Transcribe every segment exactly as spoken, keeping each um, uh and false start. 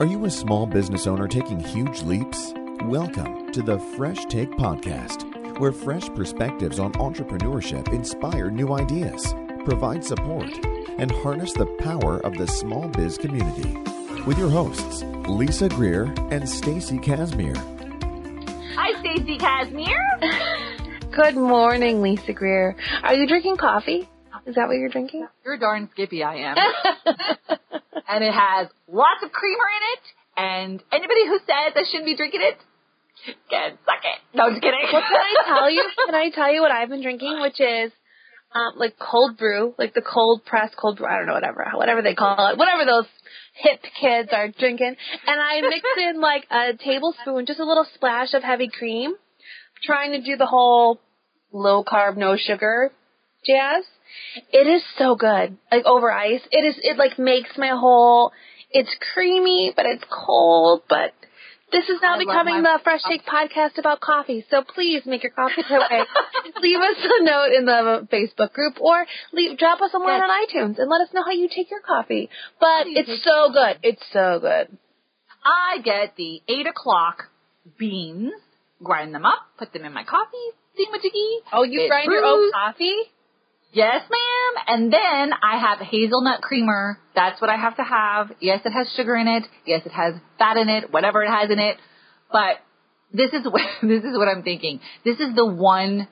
Are you a small business owner taking huge leaps? Welcome to the Fresh Take Podcast, where fresh perspectives on entrepreneurship inspire new ideas, provide support, and harness the power of the small biz community. With your hosts, Lisa Greer and Stacy Casimir. Hi, Stacy Casimir. Good morning, Lisa Greer. Are you drinking coffee? Is that what you're drinking? You're darn skippy I am. And it has lots of creamer in it. And anybody who says I shouldn't be drinking it can suck it. No, I'm just kidding. What can I tell you? Can I tell you what I've been drinking, which is um, like cold brew, like the cold press, cold brew, I don't know, whatever, whatever they call it, whatever those hip kids are drinking. And I mix in like a tablespoon, just a little splash of heavy cream, trying to do the whole low carb, no sugar jazz. It is so good, like over ice. It is. It like makes my whole. It's creamy, but it's cold. But this is now I becoming the Fresh Take Podcast about coffee. So please make your coffee that way. Leave us a note in the Facebook group, or leave, drop us a line yes. on iTunes and let us know how you take your coffee. But it's so good. It's so good. I get the eight o'clock beans, grind them up, put them in my coffee. Ding-a-diggy. Oh, you it grind brews. Your own coffee? Yes, ma'am. And then I have hazelnut creamer. That's what I have to have. Yes, it has sugar in it. Yes, it has fat in it, whatever it has in it. But this is what, this is what I'm thinking. This is the one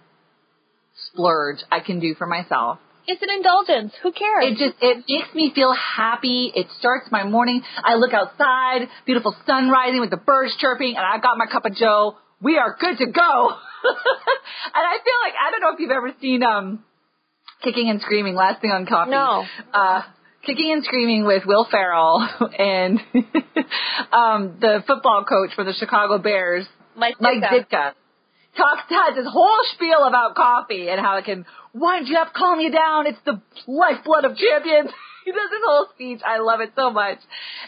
splurge I can do for myself. It's an indulgence. Who cares? It just, it makes me feel happy. It starts my morning. I look outside, beautiful sun rising with the birds chirping, and I've got my cup of joe. We are good to go. And I feel like, I don't know if you've ever seen, um, Kicking and Screaming, last thing on coffee. No. Uh, Kicking and Screaming with Will Ferrell and um, the football coach for the Chicago Bears, Mike Ditka. Mike Ditka. Talks has this whole spiel about coffee and how it can wind you up, calm you down. It's the lifeblood of champions. He does this whole speech. I love it so much.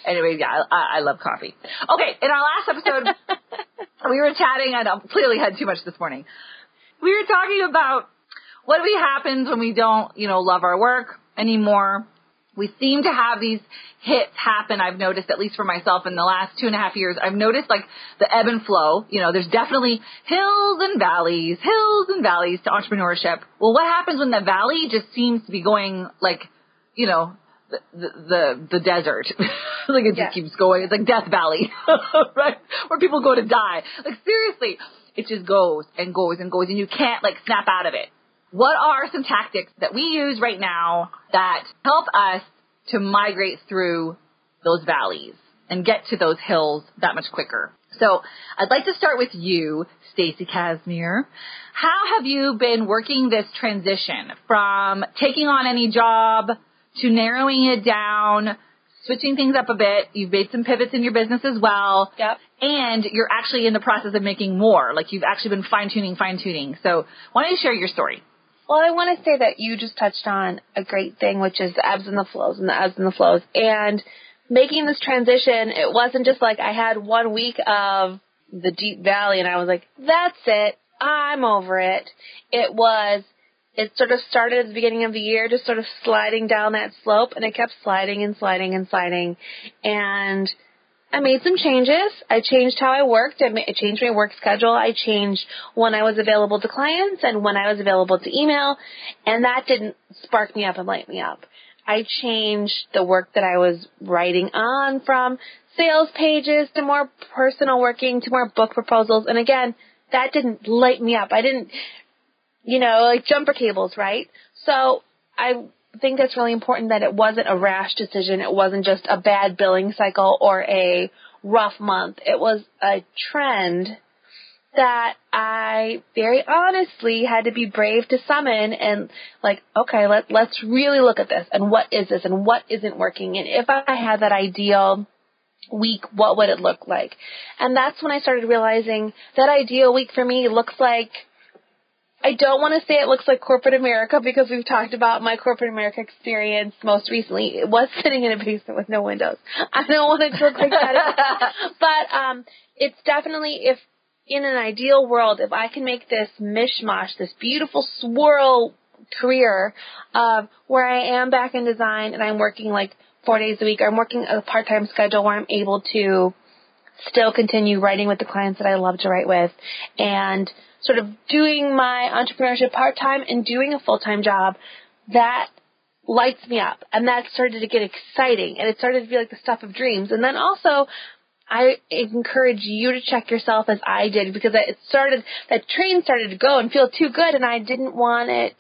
Anyways, yeah, I, I love coffee. Okay, in our last episode, we were chatting, and I clearly had too much this morning. We were talking about what happens when we don't, you know, love our work anymore. We seem to have these hits happen, I've noticed, at least for myself in the last two and a half years. I've noticed, like, the ebb and flow. You know, there's definitely hills and valleys, hills and valleys to entrepreneurship. Well, what happens when the valley just seems to be going, like, you know, the the, the desert? Like, it just yeah. keeps going. It's like Death Valley, right, where people go to die. Like, seriously, it just goes and goes and goes, and you can't, like, snap out of it. What are some tactics that we use right now that help us to migrate through those valleys and get to those hills that much quicker? So I'd like to start with you, Stacy Casimir. How have you been working this transition from taking on any job to narrowing it down, switching things up a bit? You've made some pivots in your business as well. Yep. And you're actually in the process of making more. Like, you've actually been fine-tuning, fine-tuning. So why don't you share your story? Well, I want to say that you just touched on a great thing, which is the ebbs and the flows and the ebbs and the flows. And making this transition, it wasn't just like I had one week of the deep valley and I was like, that's it. I'm over it. It was, it sort of started at the beginning of the year, just sort of sliding down that slope, and it kept sliding and sliding and sliding. And I made some changes. I changed how I worked. I, ma- I changed my work schedule. I changed when I was available to clients and when I was available to email, and that didn't spark me up and light me up. I changed the work that I was writing on from sales pages to more personal working to more book proposals, and again, that didn't light me up. I didn't, you know, like jumper cables, right? So I I think that's really important that it wasn't a rash decision. It wasn't just a bad billing cycle or a rough month. It was a trend that I very honestly had to be brave to summon and like, okay, let, let's really look at this and what is this and what isn't working. And if I had that ideal week, what would it look like? And that's when I started realizing that ideal week for me looks like, I don't want to say it looks like corporate America because we've talked about my corporate America experience most recently. It was sitting in a basement with no windows. I don't want it to look like that. But um, it's definitely, if in an ideal world, if I can make this mishmash, this beautiful swirl career of where I am back in design and I'm working like four days a week. I'm working a part-time schedule where I'm able to still continue writing with the clients that I love to write with and sort of doing my entrepreneurship part-time and doing a full-time job. That lights me up, and that started to get exciting, and it started to be like the stuff of dreams. And then also, I encourage you to check yourself as I did, because it started, that train started to go and feel too good, and I didn't want it.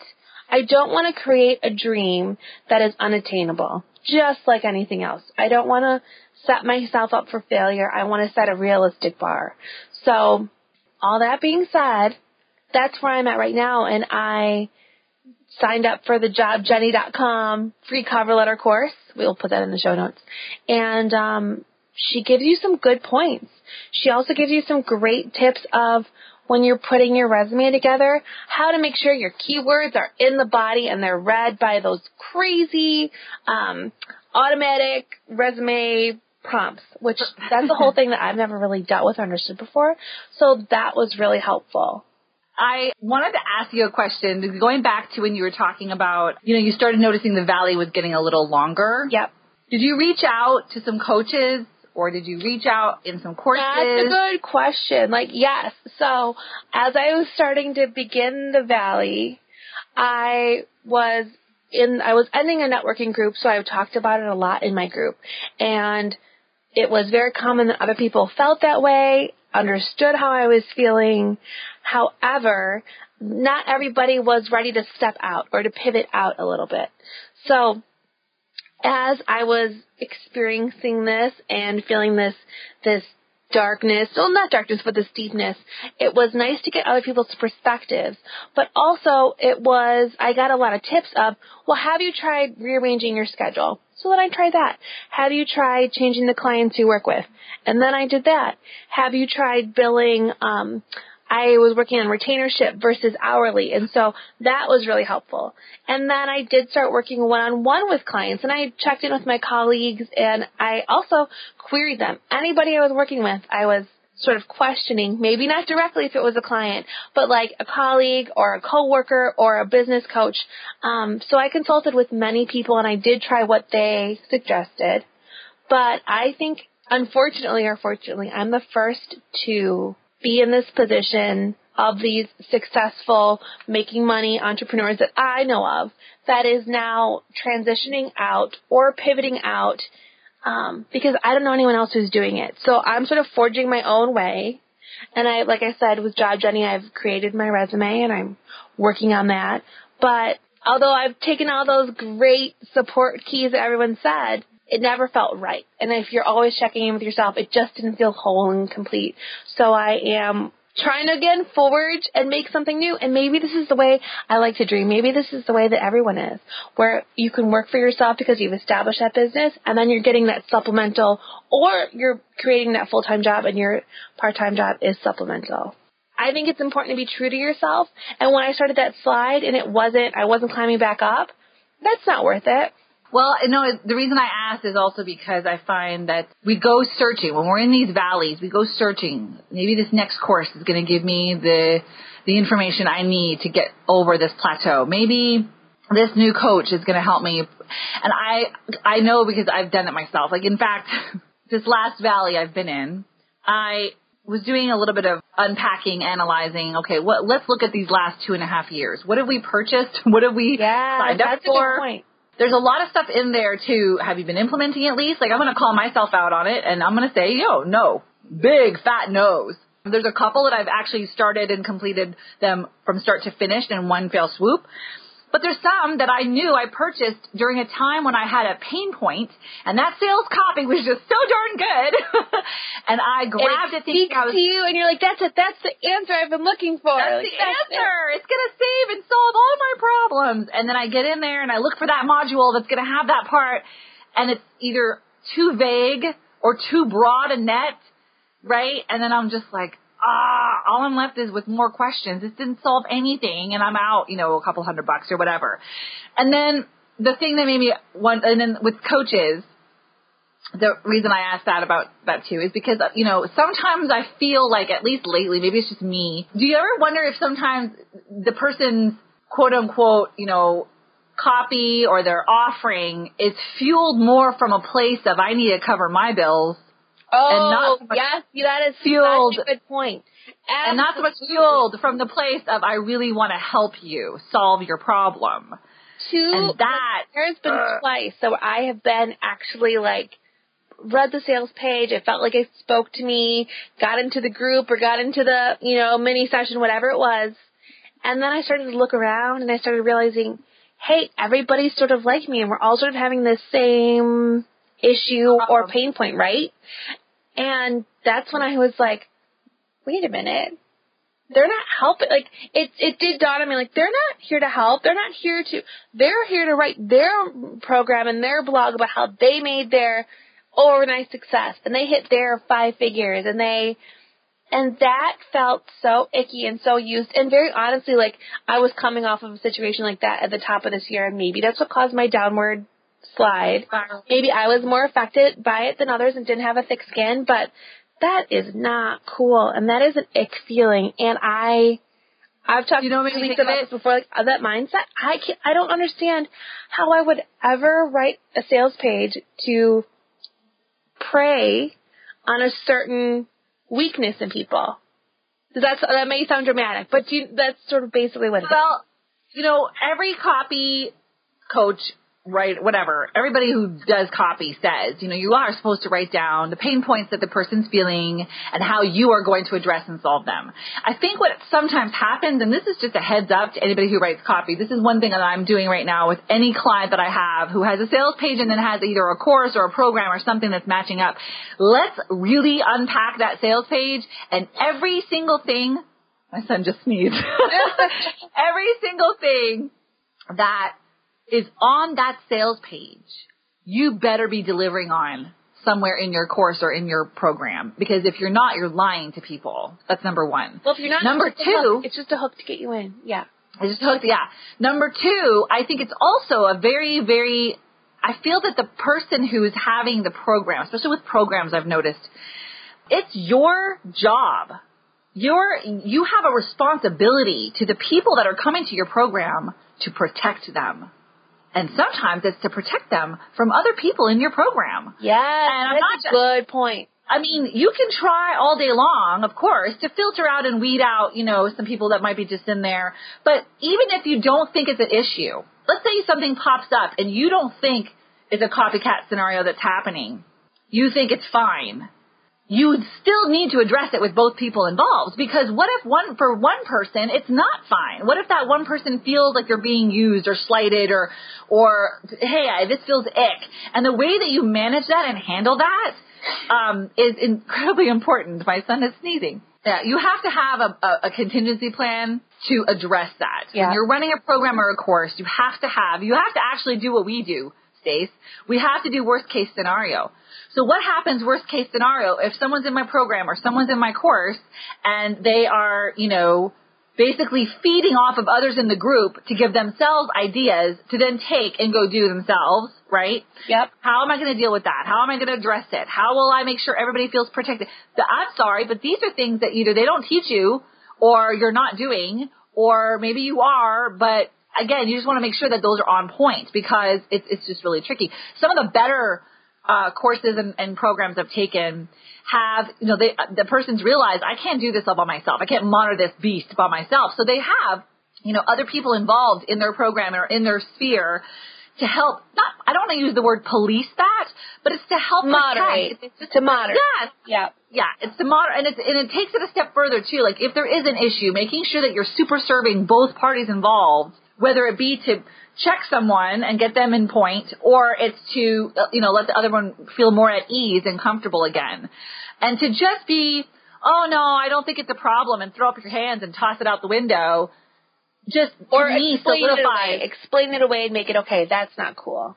I don't want to create a dream that is unattainable, just like anything else. I don't want to set myself up for failure. I want to set a realistic bar. So all that being said, that's where I'm at right now, and I signed up for the job jenny dot com free cover letter course. We'll put that in the show notes. And um, she gives you some good points. She also gives you some great tips of when you're putting your resume together, how to make sure your keywords are in the body and they're read by those crazy um, automatic resume prompts, which that's the whole thing that I've never really dealt with or understood before. So that was really helpful. I wanted to ask you a question, going back to when you were talking about, you know, you started noticing the valley was getting a little longer. Yep. Did you reach out to some coaches, or did you reach out in some courses? That's a good question. Like, yes. So as I was starting to begin the valley, I was in, I was ending a networking group, so I talked about it a lot in my group. And it was very common that other people felt that way, understood how I was feeling. However, not everybody was ready to step out or to pivot out a little bit. So as I was experiencing this and feeling this this darkness, well, not darkness, but this deepness, it was nice to get other people's perspectives. But also it was, I got a lot of tips of, well, have you tried rearranging your schedule? So then I tried that. Have you tried changing the clients you work with? And then I did that. Have you tried billing? Um, I was working on retainership versus hourly, and so that was really helpful. And then I did start working one-on-one with clients, and I checked in with my colleagues, and I also queried them. Anybody I was working with, I was sort of questioning, maybe not directly if it was a client, but like a colleague or a coworker or a business coach. Um, so I consulted with many people, and I did try what they suggested. But I think, unfortunately or fortunately, I'm the first to be in this position of these successful making money entrepreneurs that I know of that is now transitioning out or pivoting out um, because I don't know anyone else who's doing it. So I'm sort of forging my own way. And I, like I said, with Job Jenny, I've created my resume and I'm working on that. But although I've taken all those great support keys that everyone said, it never felt right. And if you're always checking in with yourself, it just didn't feel whole and complete. So I am trying to, again, forge and make something new. And maybe this is the way I like to dream. Maybe this is the way that everyone is, where you can work for yourself because you've established that business, and then you're getting that supplemental, or you're creating that full-time job and your part-time job is supplemental. I think it's important to be true to yourself. And when I started that slide and it wasn't, I wasn't climbing back up, that's not worth it. Well, no, the reason I asked is also because I find that we go searching. When we're in these valleys, we go searching. Maybe this next course is going to give me the the information I need to get over this plateau. Maybe this new coach is going to help me. And I I know because I've done it myself. Like, in fact, this last valley I've been in, I was doing a little bit of unpacking, analyzing, okay, what? let's look at these last two and a half years. What have we purchased? What have we yeah, signed up for? That's a good point. There's a lot of stuff in there too. Have you been implementing at least? Like, I'm going to call myself out on it, and I'm going to say, yo, no, big fat no's. There's a couple that I've actually started and completed them from start to finish in one fell swoop. But there's some that I knew I purchased during a time when I had a pain point, and that sales copy was just so darn good. And I grabbed it, it thinking I was, to you, and you're like, that's it. That's the answer I've been looking for. That's like, the that's answer. It. It's going to save and solve all my problems. And then I get in there and I look for that module that's going to have that part, and it's either too vague or too broad a net, right? And then I'm just like, ah, all I'm left is with more questions. This didn't solve anything, and I'm out, you know, a couple hundred bucks or whatever. And then the thing that made me want, and then with coaches, the reason I asked that about that too is because, you know, sometimes I feel like, at least lately, maybe it's just me. Do you ever wonder if sometimes the person's quote unquote, you know, copy or their offering is fueled more from a place of I need to cover my bills. Oh, and not yes, that is fueled, such a good point. Absolutely. And not so much fueled from the place of I really want to help you solve your problem. Two, and that there's been uh, twice. So I have been actually like read the sales page. It felt like it spoke to me, got into the group or got into the, you know, mini session, whatever it was. And then I started to look around and I started realizing, hey, everybody's sort of like me and we're all sort of having the same issue or pain point, right? And that's when I was like, wait a minute. They're not helping. Like, it it did dawn on me, like, they're not here to help. They're not here to, they're here to write their program and their blog about how they made their overnight success. And they hit their five figures. And they, and that felt so icky and so used. And very honestly, like, I was coming off of a situation like that at the top of this year. And maybe that's what caused my downward slide. Wow. Maybe I was more affected by it than others and didn't have a thick skin. But that is not cool, and that is an ick feeling. And I, I've talked you know to Lisa about this before, like that mindset. I can't, I don't understand how I would ever write a sales page to prey on a certain weakness in people. That's that may sound dramatic, but you, that's sort of basically what. Well, it is. You know, every copy coach. Right, whatever. Everybody who does copy says, you know, you are supposed to write down the pain points that the person's feeling and how you are going to address and solve them. I think what sometimes happens, and this is just a heads up to anybody who writes copy, this is one thing that I'm doing right now with any client that I have who has a sales page and then has either a course or a program or something that's matching up. Let's really unpack that sales page and every single thing, my son just sneezed, every single thing that is on that sales page, you better be delivering on somewhere in your course or in your program. Because if you're not, you're lying to people. That's number one. Well, if you're not, number two, it's just a hook to get you in. Yeah. It's just a hook. Yeah. Number two, I think it's also a very, very, I feel that the person who is having the program, especially with programs I've noticed, it's your job. You're, you have a responsibility to the people that are coming to your program to protect them. And sometimes it's to protect them from other people in your program. Yes, and I'm that's not just, a good point. I mean, you can try all day long, of course, to filter out and weed out, you know, some people that might be just in there. But even if you don't think it's an issue, let's say something pops up and you don't think it's a copycat scenario that's happening. You think it's fine. You would still need to address it with both people involved, because what if one, for one person, it's not fine? What if that one person feels like you're being used or slighted or, or, hey, I, this feels ick. And the way that you manage that and handle that, um, is incredibly important. My son is sneezing. Yeah, you have to have a, a, a contingency plan to address that. Yeah. When you're running a program or a course, you have to have, you have to actually do what we do. Stace, we have to do worst case scenario. So what happens worst case scenario if someone's in my program or someone's in my course and they are, you know, basically feeding off of others in the group to give themselves ideas to then take and go do themselves, right? Yep. How am I going to deal with that? How am I going to address it? How will I make sure everybody feels protected? I'm sorry, but these are things that either they don't teach you or you're not doing, or maybe you are, but again, you just want to make sure that those are on point, because it's it's just really tricky. Some of the better uh, courses and, and programs I've taken have, you know, they, the person's realized, I can't do this all by myself. I can't monitor this beast by myself. So they have, you know, other people involved in their program or in their sphere to help. Not, I don't want to use the word police that, but it's to help moderate. It's just, to moderate. Yes. Yeah. Yeah. It's to moderate. And, it's, and it takes it a step further, too. Like, if there is an issue, making sure that you're super serving both parties involved, whether it be to check someone and get them in point, or it's to, you know, let the other one feel more at ease and comfortable again. And to just be, oh, no, I don't think it's a problem, and throw up your hands and toss it out the window, just or to me solidifies. Explain it away and make it okay. That's not cool.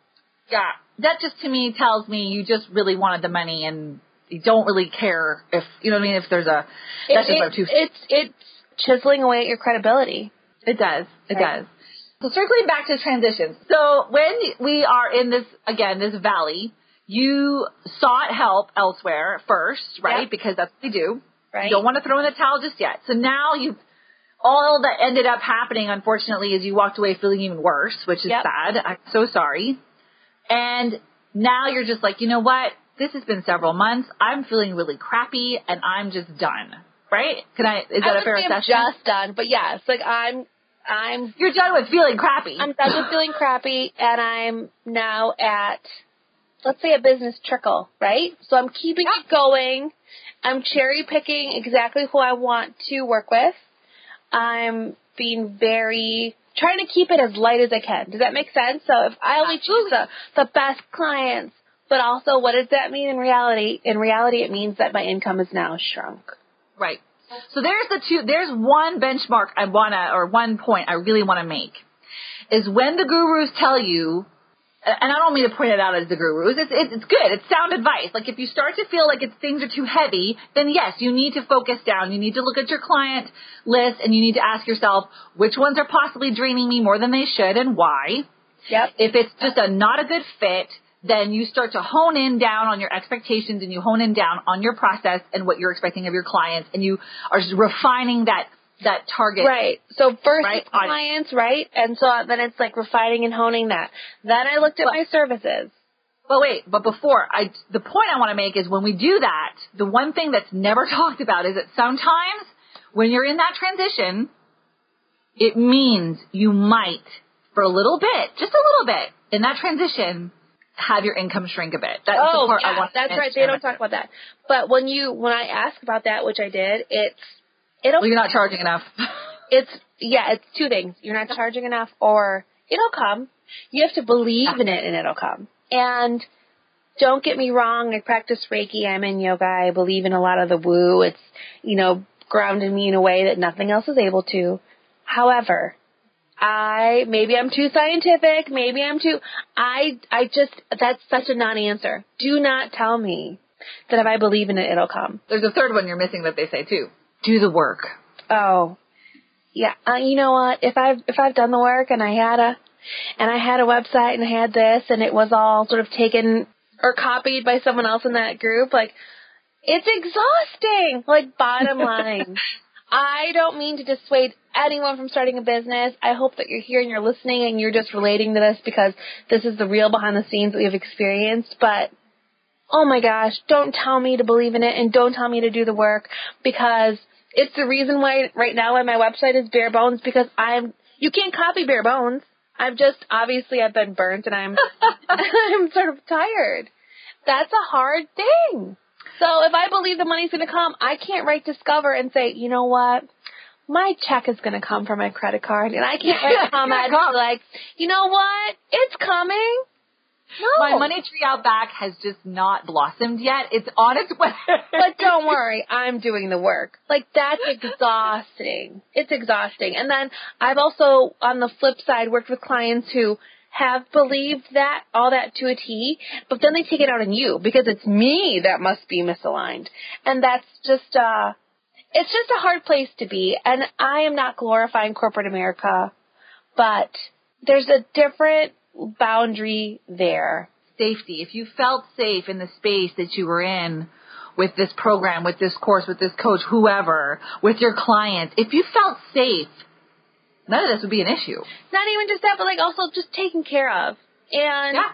Yeah. That just to me tells me you just really wanted the money and you don't really care if, you know what I mean, if there's a – that's it, just it, too it's, it's chiseling away at your credibility. It does. It right. does. So circling back to transitions. So when we are in this, again, this valley, you sought help elsewhere first, right? Yep. Because that's what we do. Right. You don't want to throw in the towel just yet. So now you've all that ended up happening, unfortunately, is you walked away feeling even worse, which is yep. sad. I'm so sorry. And now you're just like, you know what? This has been several months. I'm feeling really crappy, and I'm just done. Right? Can I? Is that I a fair assessment? I'm just done, but yes, like I'm, I'm. You're done with feeling crappy. I'm done with feeling crappy, and I'm now at, let's say, a business trickle, right? So I'm keeping yep. it going. I'm cherry picking exactly who I want to work with. I'm being very trying to keep it as light as I can. Does that make sense? So if I only Absolutely. choose the, the best clients, but also what does that mean in reality? In reality, it means that my income is now shrunk. Right. So there's the two, there's one benchmark I want to, or one point I really want to make is when the gurus tell you, and I don't mean to point it out as the gurus, it's, it's good. It's sound advice. Like if you start to feel like it's, things are too heavy, then yes, you need to focus down. You need to look at your client list and you need to ask yourself, which ones are possibly draining me more than they should and why? Yep. If it's just a not a good fit, then you start to hone in down on your expectations and you hone in down on your process and what you're expecting of your clients. And you are just refining that, that target. Right. So first right? clients, right? And so then it's like refining and honing that. Then I looked at but, my services. But wait, but before I, the point I want to make is when we do that, the one thing that's never talked about is that sometimes when you're in that transition, it means you might for a little bit, just a little bit in that transition, have your income shrink a bit. That's oh, the part yeah, I want to that's right. They don't talk about that. But when you, when I ask about that, which I did, it's, it'll. Well, you're not charging enough. It's, yeah, it's two things. You're not charging enough or it'll come. You have to believe yeah. in it and it'll come. And don't get me wrong. I practice Reiki. I'm in yoga. I believe in a lot of the woo. It's, you know, grounded me in a way that nothing else is able to. However, I, maybe I'm too scientific, maybe I'm too, I, I just, that's such a non-answer. Do not tell me that if I believe in it, it'll come. There's a third one you're missing that they say too. Do the work. Oh, yeah. Uh, you know what? If I've, if I've done the work and I had a, and I had a website and I had this and it was all sort of taken or copied by someone else in that group, like, it's exhausting. Like, bottom line. I don't mean to dissuade anyone from starting a business. I hope that you're here and you're listening and you're just relating to this because this is the real behind the scenes that we've experienced. But, oh, my gosh, don't tell me to believe in it and don't tell me to do the work because it's the reason why right now why my website is bare bones because I'm – you can't copy bare bones. I've just – obviously I've been burnt and I'm I'm sort of tired. That's a hard thing. So if I believe the money's going to come, I can't write Discover and say, you know what, my check is going to come from my credit card. And I can't write a comment and be like, you know what, it's coming. No. My money tree out back has just not blossomed yet. It's on its way. But don't worry, I'm doing the work. Like, that's exhausting. It's exhausting. And then I've also, on the flip side, worked with clients who have believed that, all that to a T, but then they take it out on you because it's me that must be misaligned. And that's just, uh, it's just a hard place to be. And I am not glorifying corporate America, but there's a different boundary there. Safety. If you felt safe in the space that you were in with this program, with this course, with this coach, whoever, with your clients, if you felt safe, none of this would be an issue. Not even just that, but, like, also just taken care of. And, yeah.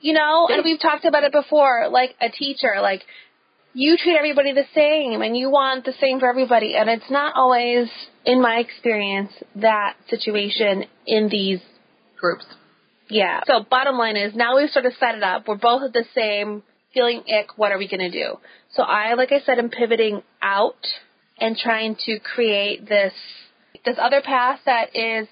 you know, and we've talked about it before, like a teacher, like, you treat everybody the same and you want the same for everybody. And it's not always, in my experience, that situation in these groups. Yeah. So bottom line is now we've sort of set it up. We're both at the same, feeling ick, what are we going to do? So I, like I said, am pivoting out and trying to create this This other path that is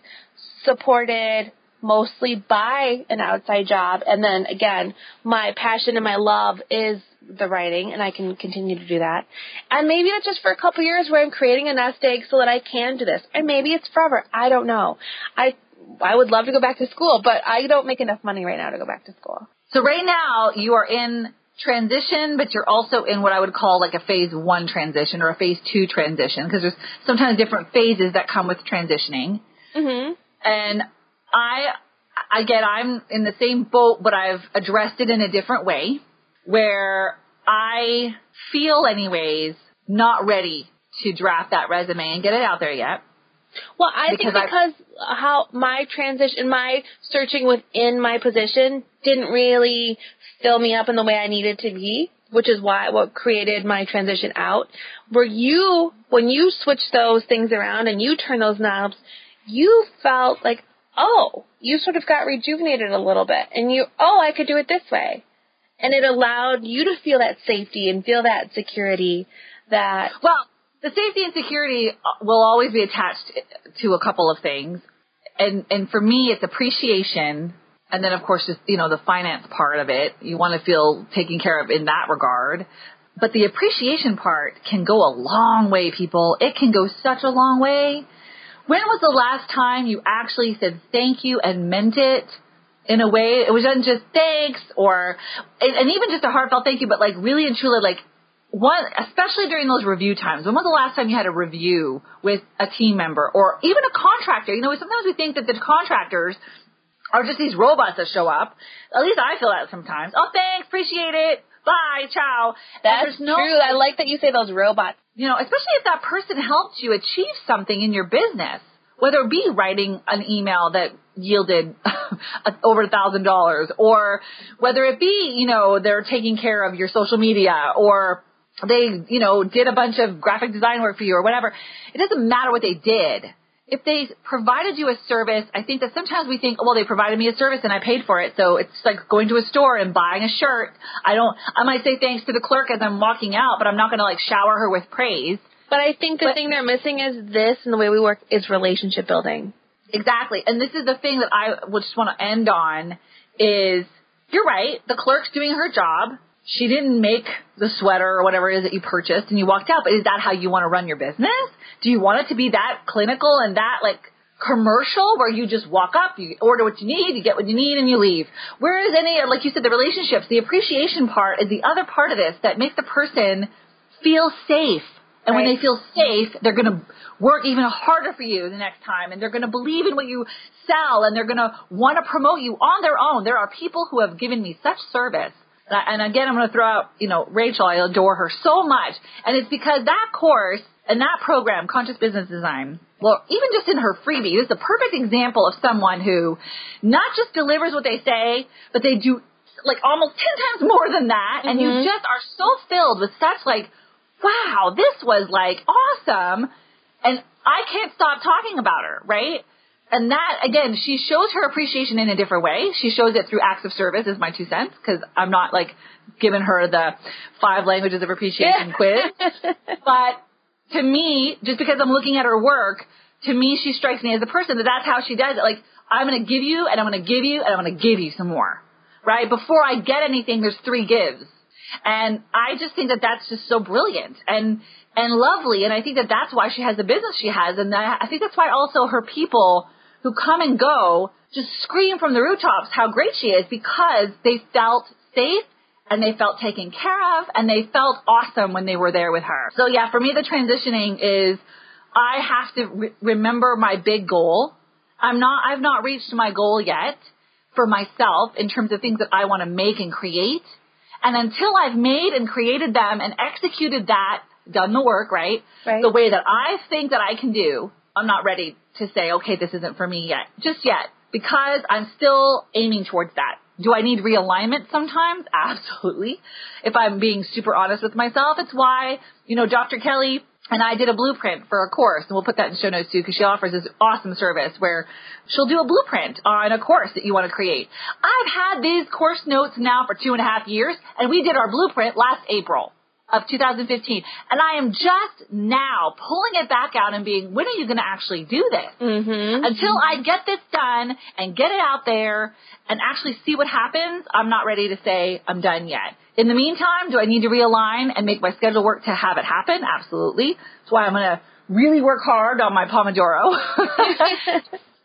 supported mostly by an outside job. And then, again, my passion and my love is the writing, and I can continue to do that. And maybe that's just for a couple years where I'm creating a nest egg so that I can do this. And maybe it's forever. I don't know. I I would love to go back to school, but I don't make enough money right now to go back to school. So right now you are in transition, but you're also in what I would call like a phase one transition or a phase two transition because there's sometimes different phases that come with transitioning. Mm-hmm. And I, again, I'm in the same boat, but I've addressed it in a different way where I feel anyways not ready to draft that resume and get it out there yet. Well, I because think because I, how my transition, my searching within my position didn't really fill me up in the way I needed to be, which is why what created my transition out. Where you, when you switch those things around and you turn those knobs, you felt like, oh, you sort of got rejuvenated a little bit and you, oh, I could do it this way. And it allowed you to feel that safety and feel that security that, well, the safety and security will always be attached to a couple of things. And and for me, it's appreciation. And then, of course, just, you know, the finance part of it. You want to feel taken care of in that regard. But the appreciation part can go a long way, people. It can go such a long way. When was the last time you actually said thank you and meant it? In a way, it wasn't just thanks or – and even just a heartfelt thank you, but, like, really and truly, like, one, especially during those review times. When was the last time you had a review with a team member or even a contractor? You know, sometimes we think that the contractors are just these robots that show up. At least I feel that sometimes. Oh, thanks. Appreciate it. Bye. Ciao. That's no, true. I like that you say those robots. You know, especially if that person helped you achieve something in your business. Whether it be writing an email that yielded over one thousand dollars or whether it be, you know, they're taking care of your social media or they, you know, did a bunch of graphic design work for you or whatever. It doesn't matter what they did. If they provided you a service, I think that sometimes we think, well, they provided me a service and I paid for it. So it's like going to a store and buying a shirt. I don't, I might say thanks to the clerk as I'm walking out, but I'm not going to like shower her with praise. But I think the but, thing they're missing is this, and the way we work is relationship building. Exactly. And this is the thing that I would just want to end on is, you're right, the clerk's doing her job. She didn't make the sweater or whatever it is that you purchased, and you walked out. But is that how you want to run your business? Do you want it to be that clinical and that, like, commercial where you just walk up, you order what you need, you get what you need, and you leave? Whereas any, like you said, the relationships, the appreciation part is the other part of this that makes the person feel safe. And right. When they feel safe, they're going to work even harder for you the next time. And they're going to believe in what you sell. And they're going to want to promote you on their own. There are people who have given me such service. And again, I'm going to throw out, you know, Rachel. I adore her so much. And it's because that course and that program, Conscious Business Design, well, even just in her freebie, this is a perfect example of someone who not just delivers what they say, but they do, like, almost ten times more than that. Mm-hmm. And you just are so filled with such, like, wow, this was, like, awesome, and I can't stop talking about her, right? And that, again, she shows her appreciation in a different way. She shows it through acts of service, is my two cents, because I'm not, like, giving her the five languages of appreciation quiz. But to me, just because I'm looking at her work, to me, she strikes me as a person that that's how she does it. Like, I'm going to give you, and I'm going to give you, and I'm going to give you some more, right? Before I get anything, there's three gives. And I just think that that's just so brilliant and, and lovely. And I think that that's why she has the business she has. And I think that's why also her people who come and go just scream from the rooftops how great she is, because they felt safe and they felt taken care of and they felt awesome when they were there with her. So, yeah, for me, the transitioning is I have to re- remember my big goal. I'm not I've not reached my goal yet for myself in terms of things that I want to make and create. And until I've made and created them and executed that, done the work, right, right, the way that I think that I can do, I'm not ready to say, okay, this isn't for me yet, just yet, because I'm still aiming towards that. Do I need realignment sometimes? Absolutely. If I'm being super honest with myself, it's why, you know, Doctor Kelly and I did a blueprint for a course, and we'll put that in show notes too, because she offers this awesome service where she'll do a blueprint on a course that you want to create. I've had these course notes now for two and a half years, and we did our blueprint last April of two thousand fifteen. And I am just now pulling it back out and being, when are you going to actually do this? Mm-hmm. Until I get this done and get it out there and actually see what happens, I'm not ready to say I'm done yet. In the meantime, do I need to realign and make my schedule work to have it happen? Absolutely. That's why I'm going to really work hard on my Pomodoro.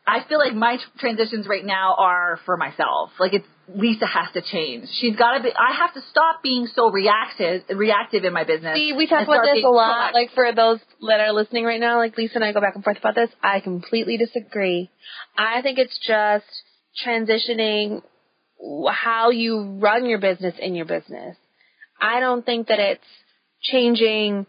I feel like my transitions right now are for myself. Like, it's, Lisa has to change. She's got to be, I have to stop being so reactive, reactive in my business. See, we talk about this a lot. Like, for those that are listening right now, like Lisa and I go back and forth about this. I completely disagree. I think it's just transitioning how you run your business in your business. I don't think that it's changing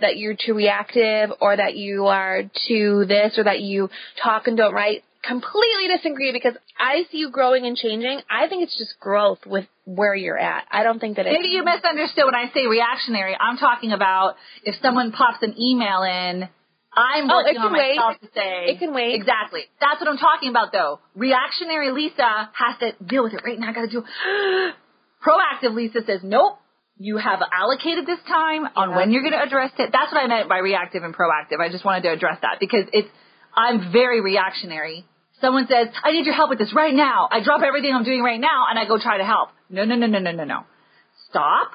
that you're too reactive or that you are too this or that you talk and don't write. Completely disagree, because I see you growing and changing. I think it's just growth with where you're at. I don't think that it's... Maybe you misunderstood when I say reactionary. I'm talking about if someone pops an email in, I'm working oh, on wait. myself to say... It can wait. Exactly. That's what I'm talking about, though. Reactionary Lisa has to deal with it right now. I got to do... Proactive Lisa says, nope, you have allocated this time on yeah. when you're going to address it. That's what I meant by reactive and proactive. I just wanted to address that because it's... I'm very reactionary. Someone says, I need your help with this right now. I drop everything I'm doing right now, and I go try to help. No, no, no, no, no, no, no. Stop.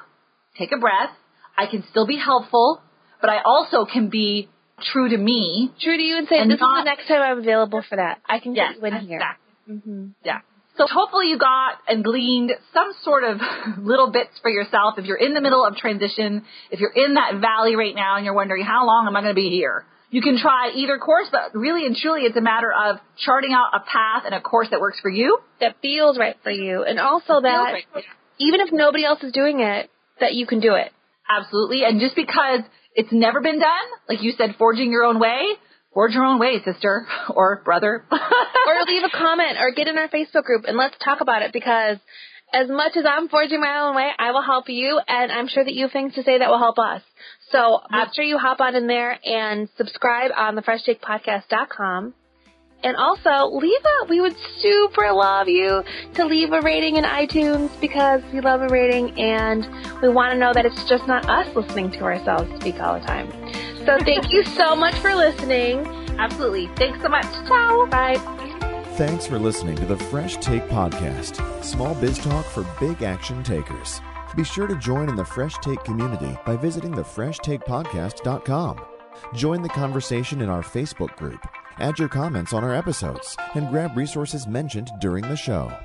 Take a breath. I can still be helpful, but I also can be true to me. True to you and say, and this not, is the next time I'm available for that. I can yes, get you in here. Exactly. Mm-hmm. Yeah. So hopefully you got and gleaned some sort of little bits for yourself. If you're in the middle of transition, if you're in that valley right now and you're wondering, how long am I going to be here? You can try either course, but really and truly it's a matter of charting out a path and a course that works for you. That feels right for you. And also that, that right. even if nobody else is doing it, that you can do it. Absolutely. And just because it's never been done, like you said, forging your own way, forge your own way, sister or brother. Or leave a comment or get in our Facebook group and let's talk about it, because as much as I'm forging my own way, I will help you, and I'm sure that you have things to say that will help us. So make sure you hop on in there and subscribe on the fresh take podcast dot com. And also, leave a, we would super love you to leave a rating in iTunes, because we love a rating, and we want to know that it's just not us listening to ourselves speak all the time. So thank you so much for listening. Absolutely. Thanks so much. Ciao. Bye. Thanks for listening to the Fresh Take Podcast, small biz talk for big action takers. Be sure to join in the Fresh Take community by visiting the fresh take podcast dot com. Join the conversation in our Facebook group, add your comments on our episodes, and grab resources mentioned during the show.